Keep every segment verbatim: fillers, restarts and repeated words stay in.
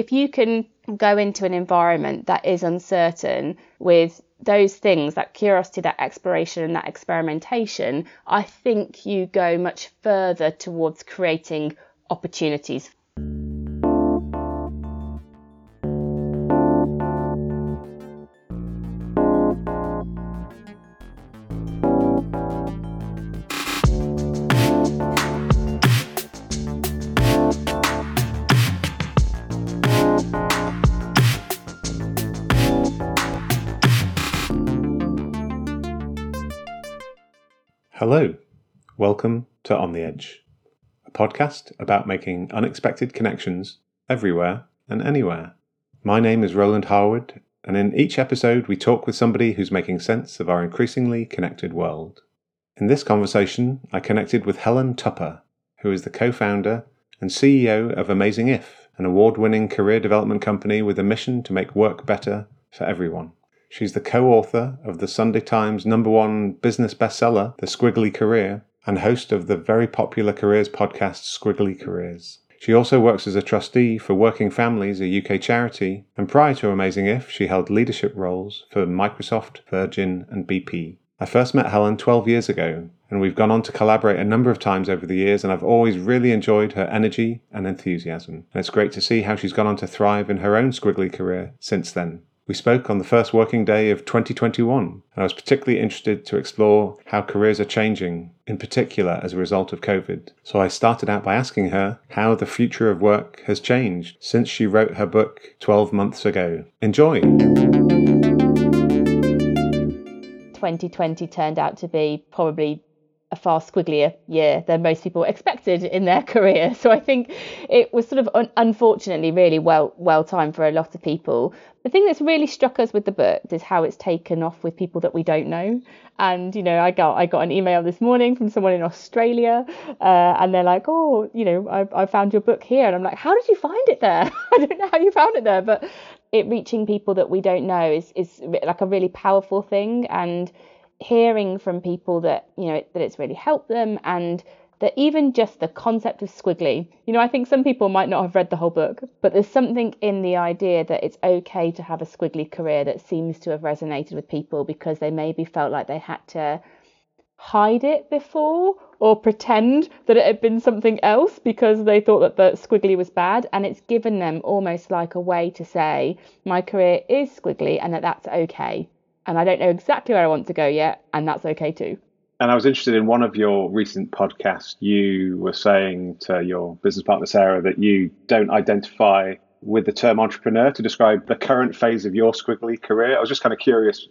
if you can go into an environment that is uncertain with those things, that curiosity, that exploration and that experimentation, I think you go much further towards creating opportunities. Hello, welcome to On the Edge, a podcast about making unexpected connections everywhere and anywhere. My name is Roland Harwood, and in each episode we talk with somebody who's making sense of our increasingly connected world. In this conversation, I connected with Helen Tupper, who is the co-founder and C E O of Amazing If, an award-winning career development company with a mission to make work better for everyone. She's the co-author of the Sunday Times number one business bestseller, The Squiggly Career, and host of the very popular careers podcast, Squiggly Careers. She also works as a trustee for Working Families, a U K charity, and prior to Amazing If, she held leadership roles for Microsoft, Virgin, and B P. I first met Helen twelve years ago, and we've gone on to collaborate a number of times over the years, and I've always really enjoyed her energy and enthusiasm. And it's great to see how she's gone on to thrive in her own Squiggly career since then. We spoke on the first working day of twenty twenty-one, and I was particularly interested to explore how careers are changing, in particular as a result of COVID. So I started out by asking her how the future of work has changed since she wrote her book twelve months ago. Enjoy! twenty twenty turned out to be probably a far squigglier year than most people expected in their career. So I think it was sort of un- unfortunately really well well timed for a lot of people. The thing that's really struck us with the book is how it's taken off with people that we don't know. And, you know, I got I got an email this morning from someone in Australia uh, and they're like, oh, you know, I, I found your book here. And I'm like, how did you find it there? I don't know how you found it there. But it reaching people that we don't know is is like a really powerful thing. And hearing from people that, you know, that it's really helped them, and that even just the concept of squiggly, you know, I think some people might not have read the whole book, but there's something in the idea that it's okay to have a squiggly career that seems to have resonated with people because they maybe felt like they had to hide it before or pretend that it had been something else because they thought that the squiggly was bad. And it's given them almost like a way to say, my career is squiggly and that that's okay. And I don't know exactly where I want to go yet, and that's okay too. And I was interested in one of your recent podcasts, you were saying to your business partner, Sarah, that you don't identify with the term entrepreneur to describe the current phase of your squiggly career. I was just kind of curious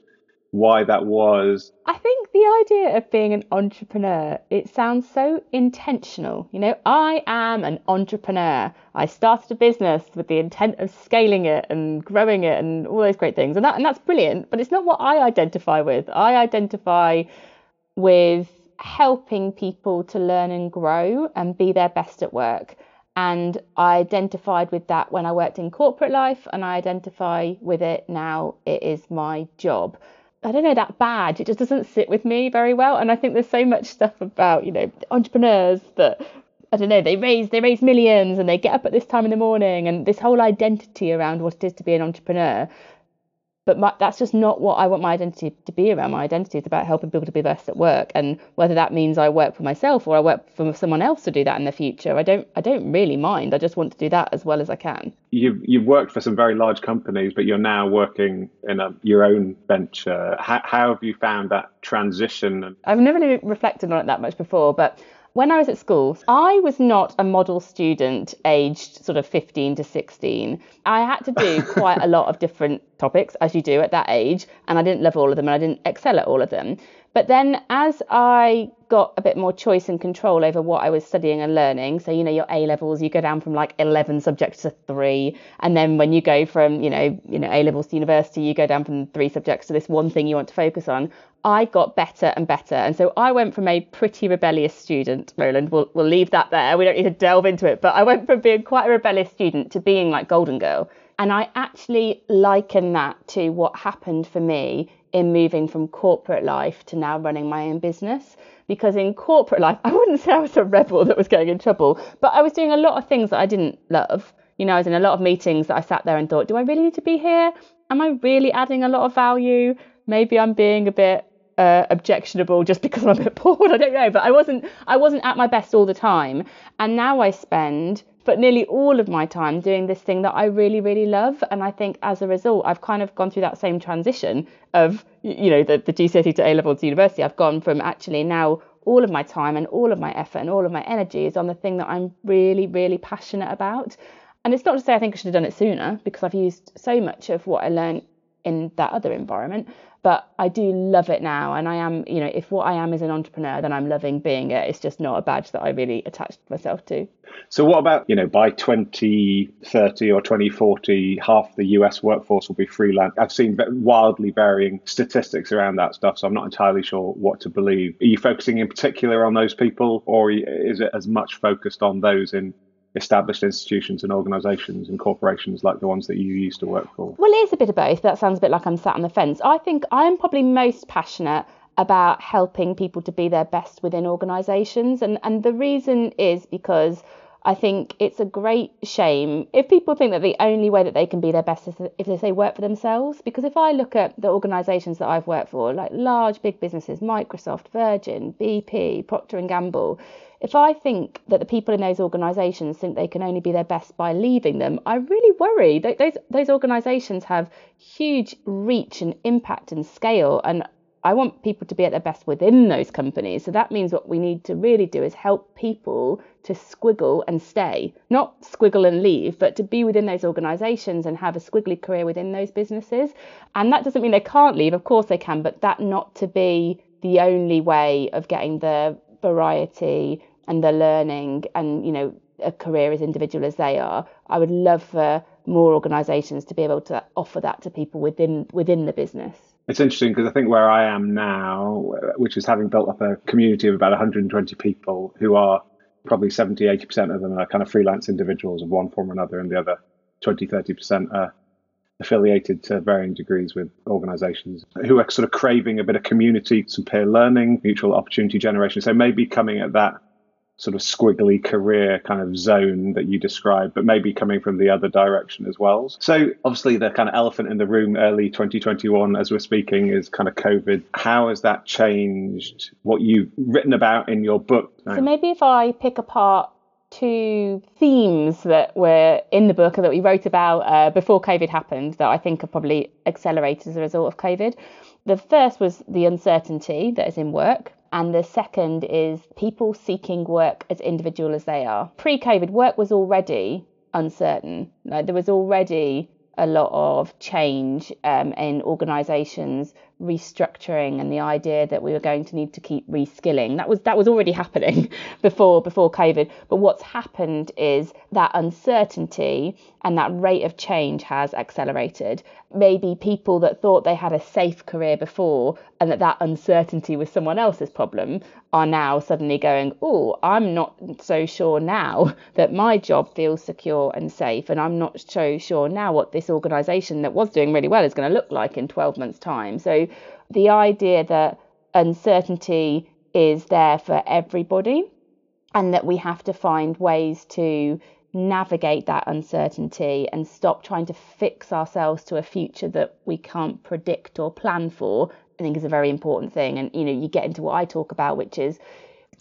why that was. I think the idea of being an entrepreneur, it sounds so intentional. You know, I am an entrepreneur. I started a business with the intent of scaling it and growing it and all those great things. And that and that's brilliant, but it's not what I identify with. I identify with helping people to learn and grow and be their best at work. And I identified with that when I worked in corporate life, and I identify with it now. It is my job. I don't know, that badge, it just doesn't sit with me very well. And I think there's so much stuff about, you know, entrepreneurs that, I don't know, they raise they raise millions and they get up at this time in the morning, and this whole identity around what it is to be an entrepreneur. But my, that's just not what I want my identity to be around. My identity is about helping people to be best at work. And whether that means I work for myself or I work for someone else to do that in the future, I don't I don't really mind. I just want to do that as well as I can. You've, you've worked for some very large companies, but you're now working in a, your own venture. How, how have you found that transition? I've never really reflected on it that much before, but when I was at school, I was not a model student aged sort of fifteen to sixteen. I had to do quite a lot of different topics, as you do at that age, and I didn't love all of them and I didn't excel at all of them. But then as I got a bit more choice and control over what I was studying and learning, so, you know, your A-levels, you go down from like eleven subjects to three. And then when you go from, you know, you know, A-levels to university, you go down from three subjects to this one thing you want to focus on. I got better and better. And so I went from a pretty rebellious student, Roland, we'll, we'll leave that there. We don't need to delve into it. But I went from being quite a rebellious student to being like Golden Girl. And I actually liken that to what happened for me in moving from corporate life to now running my own business. Because in corporate life, I wouldn't say I was a rebel that was getting in trouble, but I was doing a lot of things that I didn't love. You know, I was in a lot of meetings that I sat there and thought, do I really need to be here? Am I really adding a lot of value? Maybe I'm being a bit uh, objectionable just because I'm a bit bored. I don't know, but I wasn't I wasn't at my best all the time. And now I spend, but nearly all of my time doing this thing that I really, really love. And I think as a result, I've kind of gone through that same transition of, you know, the, the G C S E to A-level to university. I've gone from actually now all of my time and all of my effort and all of my energy is on the thing that I'm really, really passionate about. And it's not to say I think I should have done it sooner, because I've used so much of what I learned in that other environment, but I do love it now. And I am, you know, if what I am is an entrepreneur, then I'm loving being it. It's just not a badge that I really attached myself to. So what about, you know, by twenty thirty or twenty forty, half the U S workforce will be freelance? I've seen wildly varying statistics around that stuff, so I'm not entirely sure what to believe. Are you focusing in particular on those people, or is it as much focused on those in established institutions and organisations and corporations like the ones that you used to work for? Well, it is a bit of both. That sounds a bit like I'm sat on the fence. I think I'm probably most passionate about helping people to be their best within organisations. And, and the reason is because I think it's a great shame if people think that the only way that they can be their best is if they say work for themselves. Because if I look at the organisations that I've worked for, like large, big businesses, Microsoft, Virgin, B P, Procter and Gamble, if I think that the people in those organisations think they can only be their best by leaving them, I really worry. Those, those organisations have huge reach and impact and scale, and I want people to be at their best within those companies. So that means what we need to really do is help people to squiggle and stay, not squiggle and leave, but to be within those organisations and have a squiggly career within those businesses. And that doesn't mean they can't leave. Of course they can, but that not to be the only way of getting the variety and the learning and, you know, a career as individual as they are. I would love for more organisations to be able to offer that to people within within the business. It's interesting because I think where I am now, which is having built up a community of about one hundred twenty people who are probably seventy, eighty percent of them are kind of freelance individuals of one form or another, and the other twenty, thirty percent are affiliated to varying degrees with organisations who are sort of craving a bit of community, some peer learning, mutual opportunity generation. So maybe coming at that sort of squiggly career kind of zone that you described, but maybe coming from the other direction as well. So obviously the kind of elephant in the room early twenty twenty-one, as we're speaking, is kind of COVID. How has that changed what you've written about in your book now? So maybe if I pick apart two themes that were in the book that we wrote about uh, before COVID happened that I think are probably accelerated as a result of COVID. The first was the uncertainty that is in work. And the second is people seeking work as individual as they are. Pre-COVID, work was already uncertain. Like, there was already a lot of change um, in organisations, restructuring, and the idea that we were going to need to keep reskilling. That was that was already happening before before COVID. But what's happened is that uncertainty and that rate of change has accelerated. Maybe people that thought they had a safe career before and that that uncertainty was someone else's problem are now suddenly going, oh, I'm not so sure now that my job feels secure and safe. And I'm not so sure now what this organisation that was doing really well is going to look like in twelve months' time. So the idea that uncertainty is there for everybody and that we have to find ways to navigate that uncertainty and stop trying to fix ourselves to a future that we can't predict or plan for, I think is a very important thing. And, you know, you get into what I talk about, which is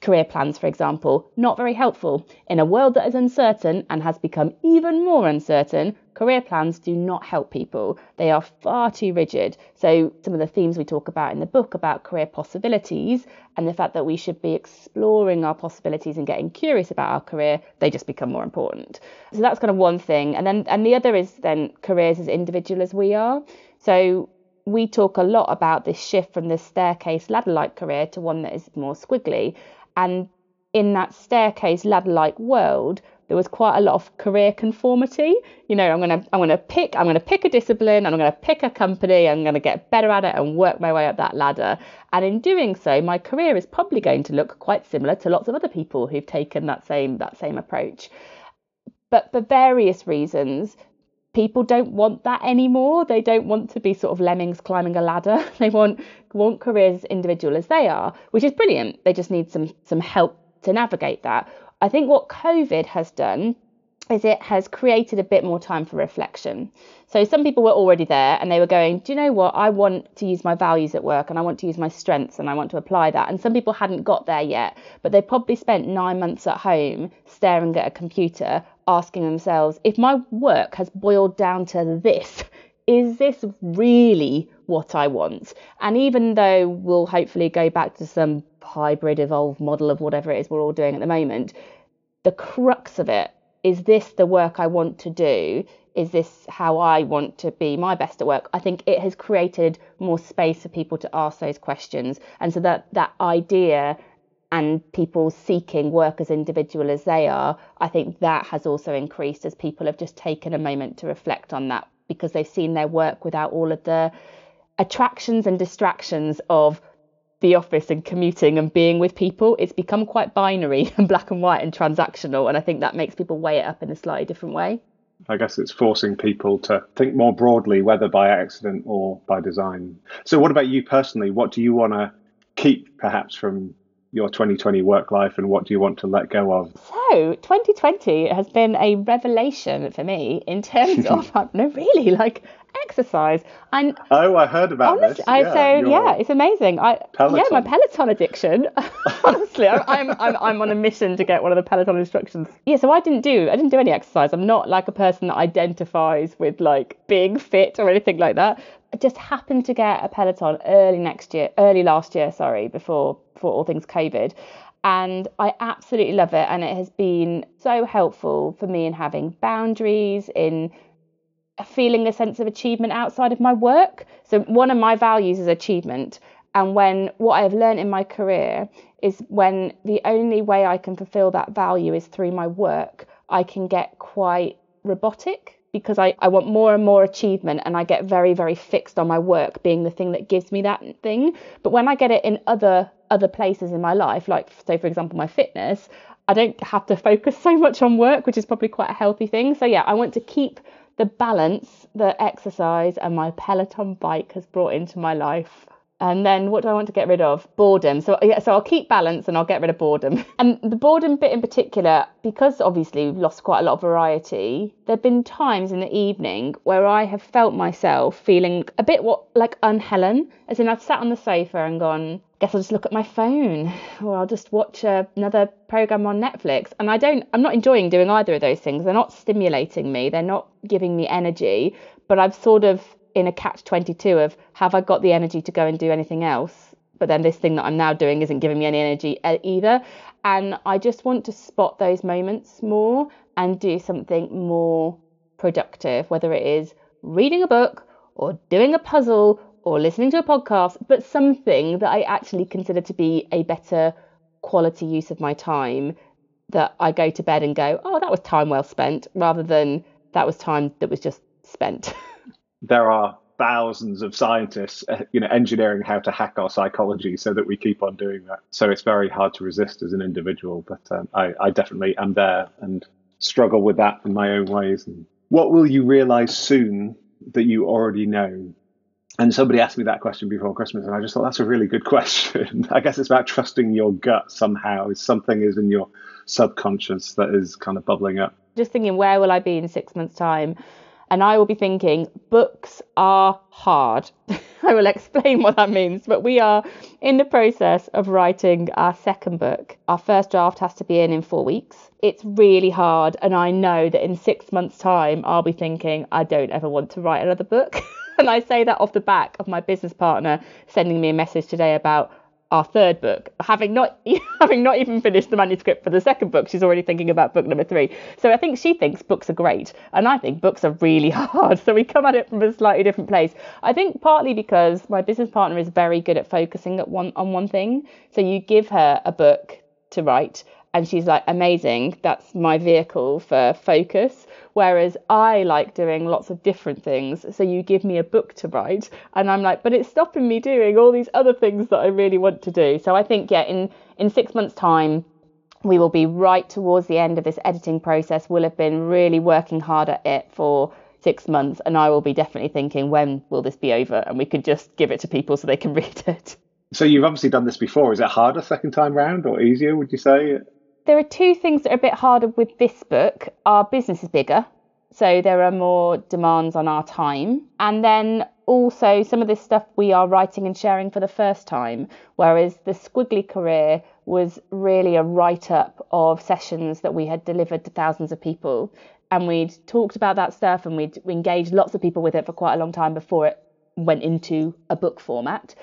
career plans, for example, not very helpful. In a world that is uncertain and has become even more uncertain, career plans do not help people. They are far too rigid. So some of the themes we talk about in the book about career possibilities and the fact that we should be exploring our possibilities and getting curious about our career, they just become more important. So that's kind of one thing. And then and the other is then careers as individual as we are. So we talk a lot about this shift from this staircase ladder-like career to one that is more squiggly. And in that staircase ladder-like world, there was quite a lot of career conformity. You know, I'm gonna I'm gonna pick I'm gonna pick a discipline, I'm gonna pick a company, I'm gonna get better at it and work my way up that ladder. And in doing so, my career is probably going to look quite similar to lots of other people who've taken that same that same approach. But for various reasons, people don't want that anymore. They don't want to be sort of lemmings climbing a ladder. They want want careers as individual as they are, which is brilliant. They just need some some help to navigate that. I think what COVID has done is it has created a bit more time for reflection. So some people were already there and they were going, do you know what? I want to use my values at work and I want to use my strengths and I want to apply that. And some people hadn't got there yet, but they probably spent nine months at home staring at a computer, asking themselves, if my work has boiled down to this, is this really what I want? And even though we'll hopefully go back to some hybrid evolved model of whatever it is we're all doing at the moment, the crux of it, is this the work I want to do? Is this how I want to be my best at work? I think it has created more space for people to ask those questions. And so that, that idea and people seeking work as individual as they are, I think that has also increased as people have just taken a moment to reflect on that because they've seen their work without all of the attractions and distractions of the office and commuting and being with people. It's become quite binary and black and white and transactional, and I think that makes people weigh it up in a slightly different way. I guess it's forcing people to think more broadly, whether by accident or by design. So what about you personally? What do you want to keep perhaps from your twenty twenty work life, and what do you want to let go of? So twenty twenty has been a revelation for me in terms of no really like exercise. And oh, I heard about honestly, this. I, yeah, so yeah, it's amazing. I Peloton. yeah, my Peloton addiction. honestly, I'm, I'm I'm on a mission to get one of the Peloton instructions. Yeah, so I didn't do I didn't do any exercise. I'm not like a person that identifies with like being fit or anything like that. I just happened to get a Peloton early next year, early last year, sorry, before before all things COVID. And I absolutely love it. And it has been so helpful for me in having boundaries, in feeling a sense of achievement outside of my work. So one of my values is achievement. And when what I've learned in my career is when the only way I can fulfill that value is through my work, I can get quite robotic. Because I, I want more and more achievement and I get very, very fixed on my work being the thing that gives me that thing. But when I get it in other other places in my life, like, so, for example, my fitness, I don't have to focus so much on work, which is probably quite a healthy thing. So, yeah, I want to keep the balance that exercise and my Peloton bike has brought into my life. And then what do I want to get rid of? Boredom. So yeah, so I'll keep balance and I'll get rid of boredom. And the boredom bit in particular, because obviously we've lost quite a lot of variety, there have been times in the evening where I have felt myself feeling a bit what like un-Helen, as in I've sat on the sofa and gone, I guess I'll just look at my phone, or I'll just watch uh, another programme on Netflix. And I don't, I'm not enjoying doing either of those things. They're not stimulating me. They're not giving me energy. But I've sort of in a catch twenty-two of, have I got the energy to go and do anything else? But then this thing that I'm now doing isn't giving me any energy either. And I just want to spot those moments more and do something more productive, whether it is reading a book or doing a puzzle or listening to a podcast, but something that I actually consider to be a better quality use of my time, that I go to bed and go, oh, that was time well spent, rather than that was time that was just spent. There are thousands of scientists, you know, engineering how to hack our psychology so that we keep on doing that. So it's very hard to resist as an individual, but um, I, I definitely am there and struggle with that in my own ways. And what will you realize soon that you already know? And somebody asked me that question before Christmas, and I just thought that's a really good question. I guess it's about trusting your gut somehow. Something is in your subconscious that is kind of bubbling up. Just thinking, where will I be in six months' time? And I will be thinking, books are hard. I will explain what that means. But we are in the process of writing our second book. Our first draft has to be in in four weeks. It's really hard. And I know that in six months' time, I'll be thinking, I don't ever want to write another book. And I say that off the back of my business partner sending me a message today about our third book. Having not having not even finished the manuscript for the second book, she's already thinking about book number three. So I think she thinks books are great, and I think books are really hard. So we come at it from a slightly different place. I think partly because my business partner is very good at focusing at one on one thing. So you give her a book to write, and she's like, amazing, that's my vehicle for focus. Whereas I like doing lots of different things. So you give me a book to write and I'm like, but it's stopping me doing all these other things that I really want to do. So I think, yeah, in, in six months' time, we will be right towards the end of this editing process. We'll have been really working hard at it for six months. And I will be definitely thinking, when will this be over? And we could just give it to people so they can read it. So you've obviously done this before. Is it harder second time round or easier, would you say? there are two things that are a bit harder with this book. Our business is bigger, so there are more demands on our time. And then also some of this stuff we are writing and sharing for the first time, whereas The Squiggly Career was really a write-up of sessions that we had delivered to thousands of people. And we'd talked about that stuff and we'd we engaged lots of people with it for quite a long time before it went into a book format.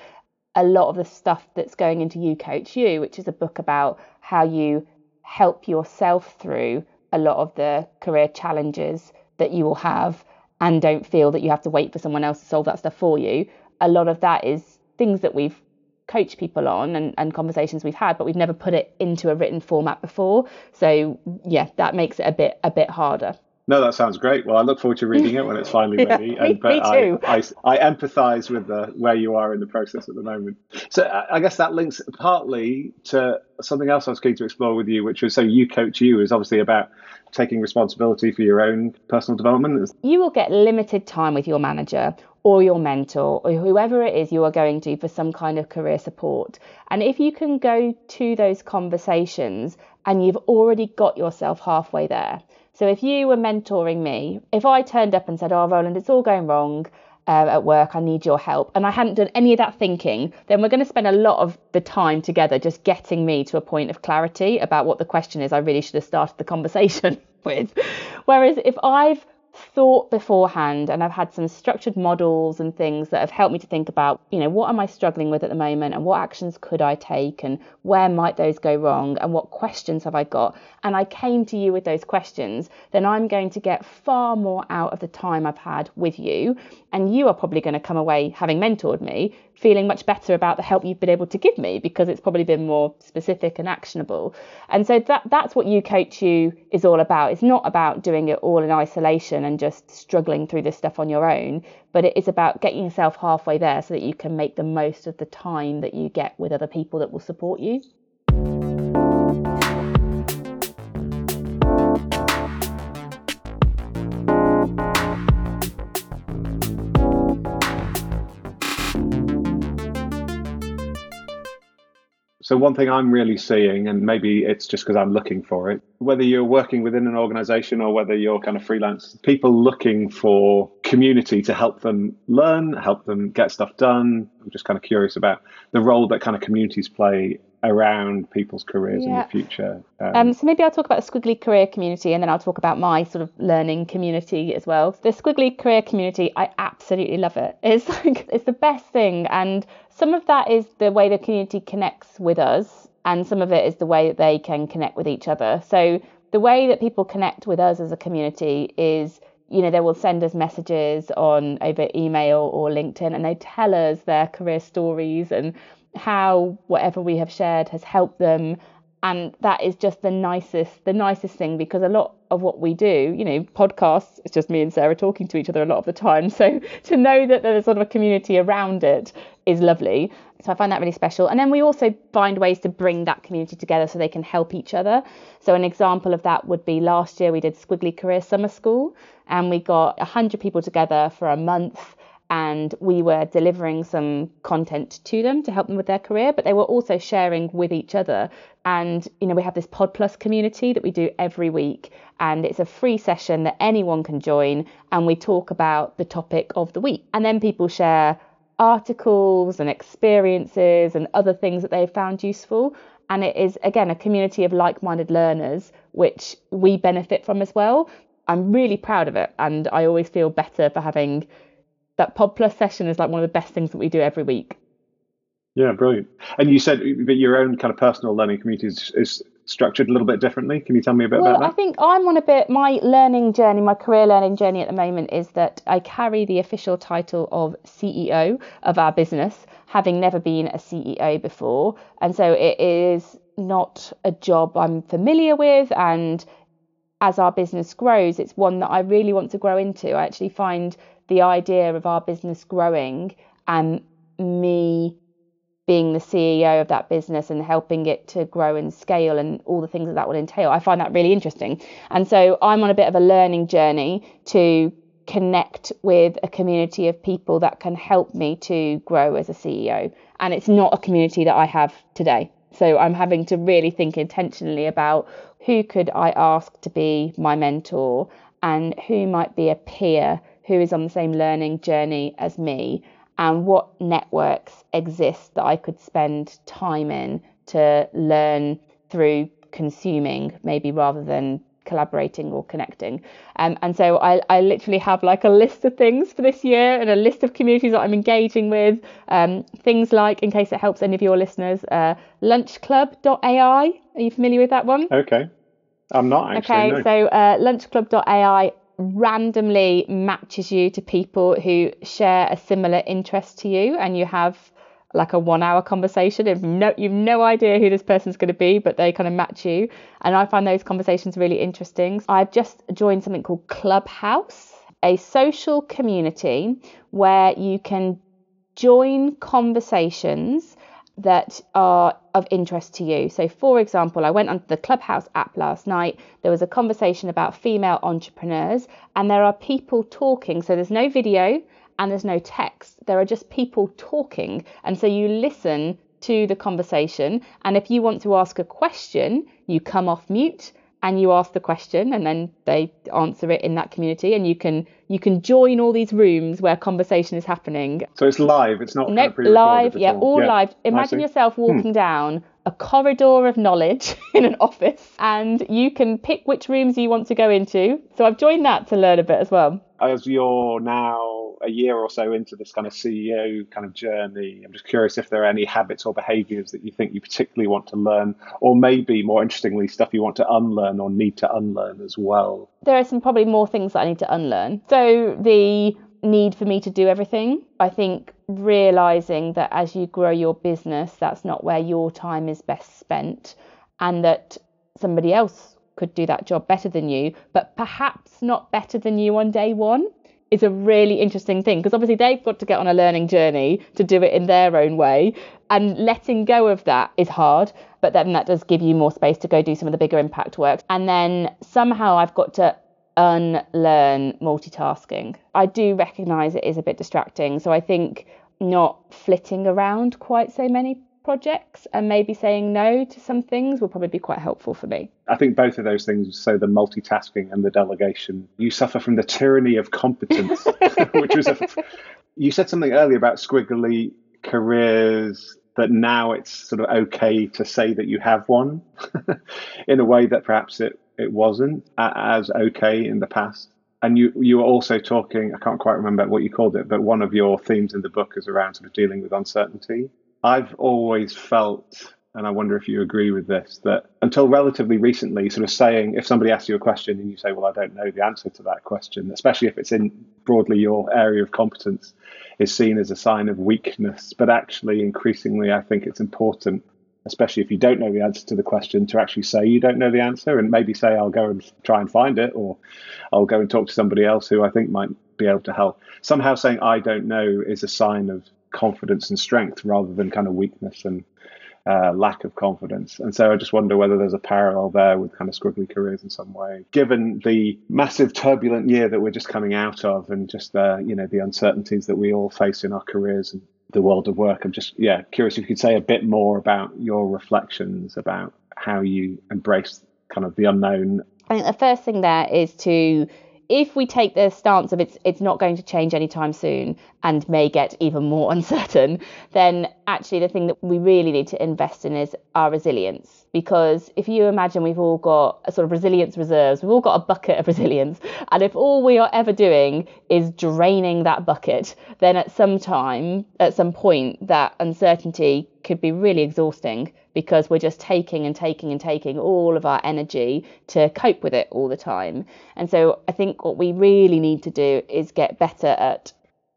A lot of the stuff that's going into You Coach You, which is a book about how you help yourself through a lot of the career challenges that you will have and don't feel that you have to wait for someone else to solve that stuff for you. A lot of that is things that we've coached people on and, and conversations we've had, but we've never put it into a written format before. So yeah, that makes it a bit a bit harder. No, that sounds great. Well, I look forward to reading it when it's finally ready. yeah, me, and, but me too. I, I, I empathise with the, where you are in the process at the moment. So I, I guess that links partly to something else I was keen to explore with you, which was, so You Coach You is obviously about taking responsibility for your own personal development. You will get limited time with your manager or your mentor or whoever it is you are going to for some kind of career support. And if you can go to those conversations and you've already got yourself halfway there. So if you were mentoring me, if I turned up and said, oh, Roland, it's all going wrong uh, at work, I need your help, and I hadn't done any of that thinking, then we're going to spend a lot of the time together just getting me to a point of clarity about what the question is I really should have started the conversation with. Whereas if I've thought beforehand and I've had some structured models and things that have helped me to think about, you know, what am I struggling with at the moment and what actions could I take and where might those go wrong and what questions have I got, and I came to you with those questions, then I'm going to get far more out of the time I've had with you, and you are probably going to come away, having mentored me, feeling much better about the help you've been able to give me because it's probably been more specific and actionable. And so that that's what You Coach You is all about. It's not about doing it all in isolation and just struggling through this stuff on your own, but it is about getting yourself halfway there so that you can make the most of the time that you get with other people that will support you. So one thing I'm really seeing, and maybe it's just because I'm looking for it, whether you're working within an organization or whether you're kind of freelance, people looking for community to help them learn, help them get stuff done. I'm just kind of curious about the role that kind of communities play around people's careers yeah. in the future. Um, um, so maybe I'll talk about the Squiggly Career community and then I'll talk about my sort of learning community as well. The Squiggly Career community, I absolutely love it. It's like, it's the best thing. And some of that is the way the community connects with us, and some of it is the way that they can connect with each other. So the way that people connect with us as a community is, you know, they will send us messages on over email or LinkedIn, and they tell us their career stories and how whatever we have shared has helped them. And that is just the nicest, the nicest thing, because a lot of what we do, you know, podcasts, it's just me and Sarah talking to each other a lot of the time. So to know that there's sort of a community around it is lovely. So I find that really special. And then we also find ways to bring that community together so they can help each other. So an example of that would be last year we did Squiggly Career Summer School, and we got one hundred people together for a month. And we were delivering some content to them to help them with their career, but they were also sharing with each other. And, you know, we have this Pod Plus community that we do every week, and it's a free session that anyone can join. And we talk about the topic of the week, and then people share articles and experiences and other things that they've found useful. And it is, again, a community of like-minded learners, which we benefit from as well. I'm really proud of it, and I always feel better for having that Pod Plus session is like one of the best things that we do every week. Yeah, brilliant. And you said that your own kind of personal learning community is, is structured a little bit differently. Can you tell me a bit well, about that? I think I'm on a bit, my learning journey, my career learning journey at the moment is that I carry the official title of C E O of our business, having never been a C E O before. And so it is not a job I'm familiar with. And as our business grows, it's one that I really want to grow into. I actually find the idea of our business growing and me being the C E O of that business and helping it to grow and scale and all the things that that will entail, I find that really interesting. And so I'm on a bit of a learning journey to connect with a community of people that can help me to grow as a C E O. And it's not a community that I have today. So I'm having to really think intentionally about who could I ask to be my mentor and who might be a peer who is on the same learning journey as me, and what networks exist that I could spend time in to learn through consuming, maybe rather than collaborating or connecting. Um, and so I, I literally have like a list of things for this year and a list of communities that I'm engaging with. Um, things like, in case it helps any of your listeners, uh, lunch club dot a i. Are you familiar with that one? Okay. I'm not actually. Okay, no. So uh, lunch club dot a i randomly matches you to people who share a similar interest to you, and you have like a one hour conversation. If no, you've no idea who this person's going to be, but they kind of match you. And I find those conversations really interesting. I've just joined something called Clubhouse, a social community where you can join conversations that are of interest to you. So for example, I went onto the Clubhouse app last night. There was a conversation about female entrepreneurs, and there are people talking. So there's no video and there's no text. There are just people talking. And so you listen to the conversation. And if you want to ask a question, you come off mute and you ask the question, and then they answer it in that community. And you can you can join all these rooms where conversation is happening. So it's live. It's not nope, kind of live. Yeah, all, all yeah, live. Imagine yourself walking hmm. down a corridor of knowledge in an office, and you can pick which rooms you want to go into. So I've joined that to learn a bit as well. As you're now a year or so into this kind of C E O kind of journey, I'm just curious if there are any habits or behaviours that you think you particularly want to learn, or maybe more interestingly, stuff you want to unlearn or need to unlearn as well. There are some probably more things that I need to unlearn. So the need for me to do everything. I think realising that as you grow your business, that's not where your time is best spent, and that somebody else could do that job better than you, but perhaps not better than you on day one, is a really interesting thing, because obviously they've got to get on a learning journey to do it in their own way, and letting go of that is hard, but then that does give you more space to go do some of the bigger impact work. And then somehow I've got to unlearn multitasking. I do recognise it is a bit distracting, so I think not flitting around quite so many projects and maybe saying no to some things will probably be quite helpful for me. I think both of those things, so the multitasking and the delegation, you suffer from the tyranny of competence, which was a, you said something earlier about Squiggly Careers, that now it's sort of okay to say that you have one in a way that perhaps it, it wasn't as okay in the past. And you, you were also talking, I can't quite remember what you called it, but one of your themes in the book is around sort of dealing with uncertainty. I've always felt, and I wonder if you agree with this, that until relatively recently, sort of saying, if somebody asks you a question and you say, well, I don't know the answer to that question, especially if it's in broadly your area of competence, is seen as a sign of weakness. But actually, increasingly, I think it's important, especially if you don't know the answer to the question, to actually say you don't know the answer, and maybe say, I'll go and try and find it, or I'll go and talk to somebody else who I think might be able to help. Somehow saying I don't know is a sign of confidence and strength rather than kind of weakness and uh, lack of confidence. And so I just wonder whether there's a parallel there with kind of Squiggly Careers in some way, given the massive turbulent year that we're just coming out of, and just the, you know, the uncertainties that we all face in our careers and the world of work. I'm just, yeah, curious if you could say a bit more about your reflections about how you embrace kind of the unknown. I think the first thing there is to, if we take the stance of it's it's not going to change anytime soon and may get even more uncertain, then actually the thing that we really need to invest in is our resilience. Because if you imagine we've all got a sort of resilience reserves, we've all got a bucket of resilience. And if all we are ever doing is draining that bucket, then at some time, at some point, that uncertainty could be really exhausting, because we're just taking and taking and taking all of our energy to cope with it all the time. And so I think what we really need to do is get better at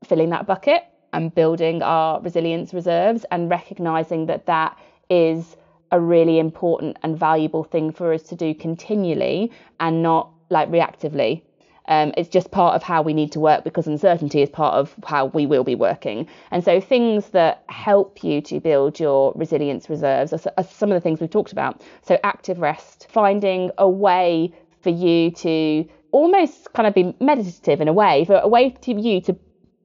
filling that bucket and building our resilience reserves, and recognising that that is a really important and valuable thing for us to do continually, and not like reactively. Um, it's just part of how we need to work, because uncertainty is part of how we will be working. And so things that help you to build your resilience reserves are, are some of the things we've talked about. So active rest, finding a way for you to almost kind of be meditative in a way, for a way for you to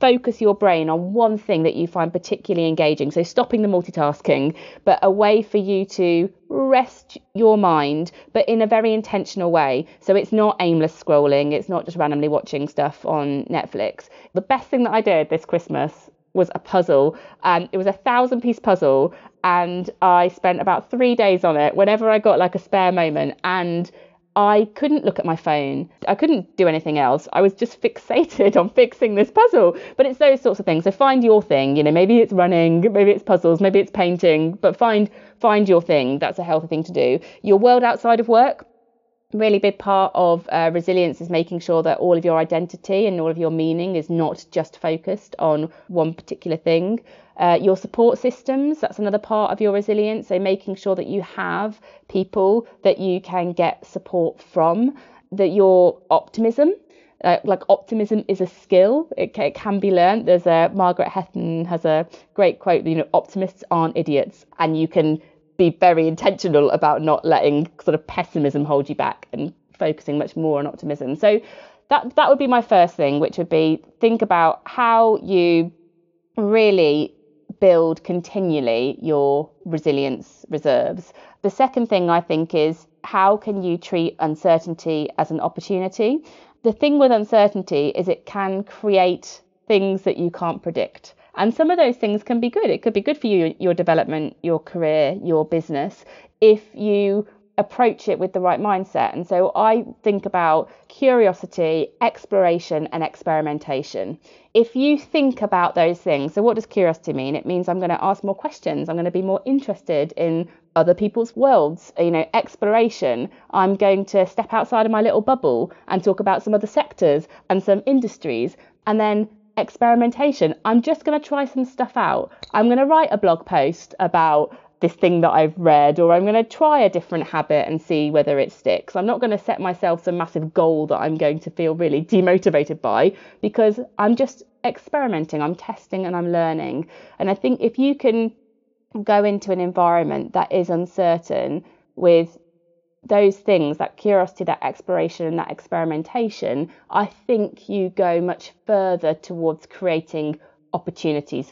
focus your brain on one thing that you find particularly engaging. So stopping the multitasking, but a way for you to rest your mind, but in a very intentional way. So it's not aimless scrolling. It's not just randomly watching stuff on Netflix. The best thing that I did this Christmas was a puzzle, and it was a thousand piece puzzle. And I spent about three days on it whenever I got like a spare moment. And I couldn't look at my phone. I couldn't do anything else. I was just fixated on fixing this puzzle. But it's those sorts of things. So find your thing. You know, maybe it's running, maybe it's puzzles, maybe it's painting, but find find your thing. That's a healthy thing to do. Your world outside of work. Really big part of uh, resilience is making sure that all of your identity and all of your meaning is not just focused on one particular thing. Uh, your support systems, that's another part of your resilience. So making sure that you have people that you can get support from, that your optimism, Uh, like optimism is a skill. It can, it can be learned. There's a Margaret Hetman has a great quote, you know, optimists aren't idiots, and you can be very intentional about not letting sort of pessimism hold you back and focusing much more on optimism. So that that would be my first thing, which would be think about how you really build continually your resilience reserves. The second thing I think is, how can you treat uncertainty as an opportunity? The thing with uncertainty is it can create things that you can't predict. And some of those things can be good. It could be good for you, your development, your career, your business, if you approach it with the right mindset. And so I think about curiosity, exploration, and experimentation. If you think about those things, so what does curiosity mean? It means I'm going to ask more questions. I'm going to be more interested in other people's worlds. You know, exploration, I'm going to step outside of my little bubble and talk about some other sectors and some industries. And then experimentation, I'm just going to try some stuff out. I'm going to write a blog post about this thing that I've read, or I'm going to try a different habit and see whether it sticks. I'm not going to set myself some massive goal that I'm going to feel really demotivated by, because I'm just experimenting, I'm testing, and I'm learning. And I think if you can go into an environment that is uncertain with those things, that curiosity, that exploration, and that experimentation, I think you go much further towards creating opportunities.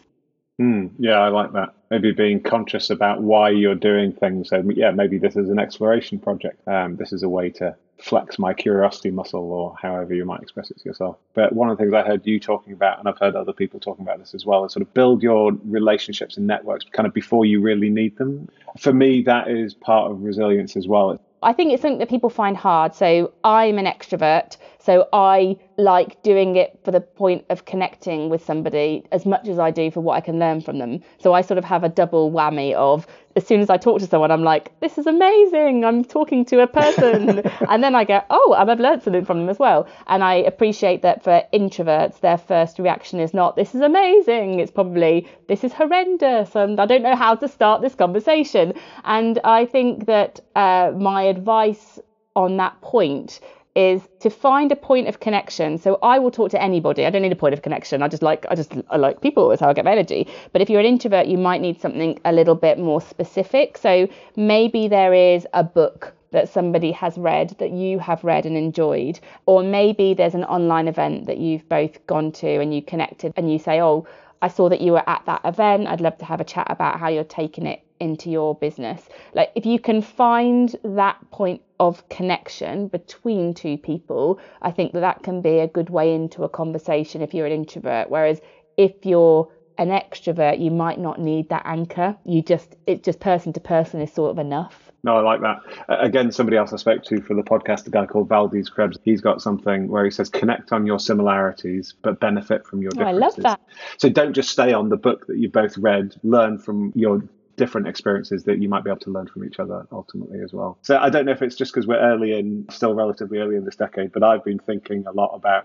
Mm, yeah, I like that. Maybe being conscious about why you're doing things. So yeah, maybe this is an exploration project. Um, this is a way to flex my curiosity muscle, or however you might express it to yourself. But one of the things I heard you talking about, and I've heard other people talking about this as well, is sort of build your relationships and networks kind of before you really need them. For me, that is part of resilience as well. I think it's something that people find hard. So I'm an extrovert, so I like doing it for the point of connecting with somebody as much as I do for what I can learn from them. So I sort of have a double whammy of, as soon as I talk to someone, I'm like, this is amazing, I'm talking to a person. And then I go, oh, and I've learned something from them as well. And I appreciate that for introverts, their first reaction is not, this is amazing. It's probably, this is horrendous, and I don't know how to start this conversation. And I think that uh, my advice on that point is to find a point of connection. So I will talk to anybody. I don't need a point of connection. I just like I just I like people. That's how I get my energy. But if you're an introvert, you might need something a little bit more specific. So maybe there is a book that somebody has read that you have read and enjoyed, or maybe there's an online event that you've both gone to and you connected, and you say, oh, I saw that you were at that event. I'd love to have a chat about how you're taking it into your business. Like, if you can find that point of connection between two people, I think that that can be a good way into a conversation if you're an introvert. Whereas if you're an extrovert, you might not need that anchor. You just, it just person to person is sort of enough. No, I like that. Uh, again, somebody else I spoke to for the podcast, a guy called Valdis Krebs, he's got something where he says, connect on your similarities, but benefit from your differences. Oh, I love that. So don't just stay on the book that you both read, learn from your different experiences that you might be able to learn from each other ultimately as well. So I don't know if it's just because we're early in, still relatively early in this decade, but I've been thinking a lot about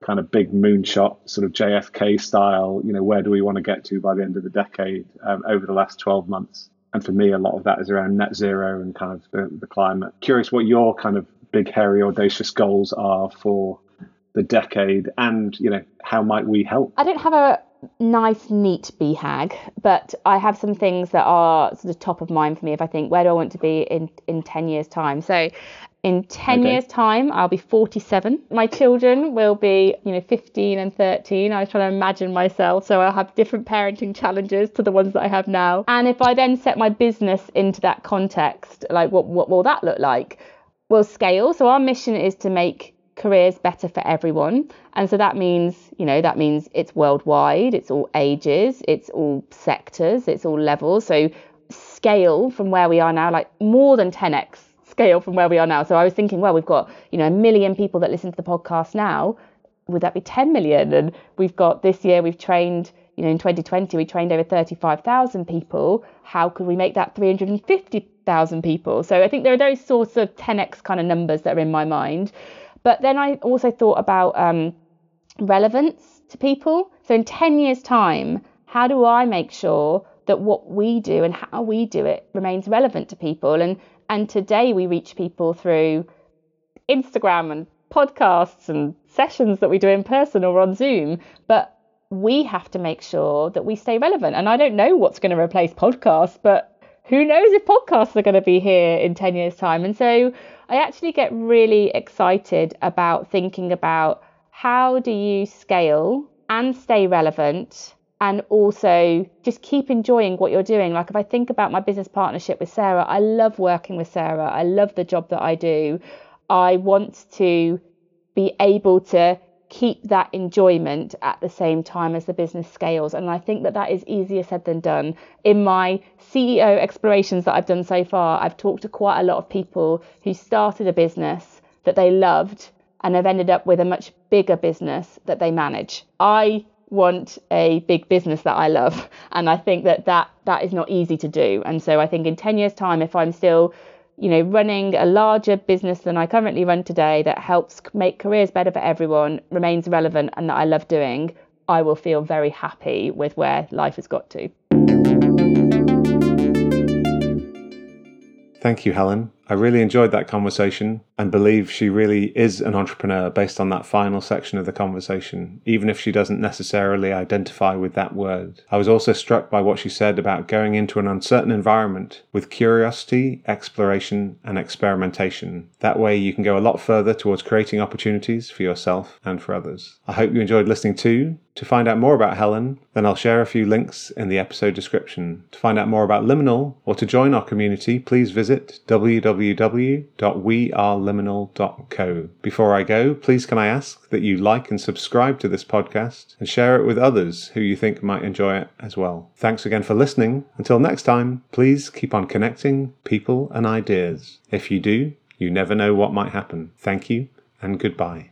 kind of big moonshot, sort of J F K style, you know, where do we want to get to by the end of the decade um, over the last twelve months? And for me, a lot of that is around net zero and kind of the, the climate. Curious what your kind of big, hairy, audacious goals are for the decade, and, you know, how might we help? I don't have a nice, neat B HAG, but I have some things that are sort of top of mind for me if I think, where do I want to be in, in ten years' time? So In ten okay. years' time, I'll be forty-seven. My children will be, you know, fifteen and thirteen. I was trying to imagine myself. So I'll have different parenting challenges to the ones that I have now. And if I then set my business into that context, like what, what will that look like? We'll scale. So our mission is to make careers better for everyone. And so that means, you know, that means it's worldwide, it's all ages, it's all sectors, it's all levels. So scale from where we are now, like more than ten X. Scale from where we are now. So I was thinking, well, we've got, you know, a million people that listen to the podcast now. Would that be ten million? And we've got this year, we've trained, you know, in twenty twenty, we trained over thirty-five thousand people. How could we make that three hundred fifty thousand people? So I think there are those sorts of ten X kind of numbers that are in my mind. But then I also thought about um, relevance to people. So in ten years' time, how do I make sure that what we do and how we do it remains relevant to people? And And today we reach people through Instagram and podcasts and sessions that we do in person or on Zoom. But we have to make sure that we stay relevant. And I don't know what's going to replace podcasts, but who knows if podcasts are going to be here in ten years' time. And so I actually get really excited about thinking about how do you scale and stay relevant and also just keep enjoying what you're doing. Like if I think about my business partnership with Sarah, I love working with Sarah. I love the job that I do. I want to be able to keep that enjoyment at the same time as the business scales. And I think that that is easier said than done. In my C E O explorations that I've done so far, I've talked to quite a lot of people who started a business that they loved and have ended up with a much bigger business that they manage. I want a big business that I love, and I think that that that is not easy to do. And so I think in ten years' time, if I'm still, you know, running a larger business than I currently run today that helps make careers better for everyone, remains relevant, and that I love doing, I will feel very happy with where life has got to. Thank you, Helen. I really enjoyed that conversation and believe she really is an entrepreneur based on that final section of the conversation, even if she doesn't necessarily identify with that word. I was also struck by what she said about going into an uncertain environment with curiosity, exploration, and experimentation. That way you can go a lot further towards creating opportunities for yourself and for others. I hope you enjoyed listening too. To find out more about Helen, then I'll share a few links in the episode description. To find out more about Liminal or to join our community, please visit w w w dot we are liminal dot co. Before I go, please can I ask that you like and subscribe to this podcast and share it with others who you think might enjoy it as well. Thanks again for listening. Until next time, please keep on connecting people and ideas. If you do, you never know what might happen. Thank you and goodbye.